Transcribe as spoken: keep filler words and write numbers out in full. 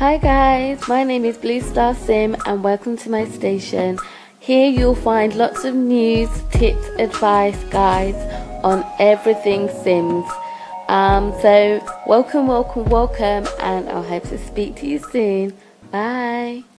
Hi guys, my name is Blue Star Sim and welcome to my station. Here you'll find lots of news, tips, advice, guides on everything Sims. Um, so welcome, welcome, welcome, and I hope to speak to you soon. Bye.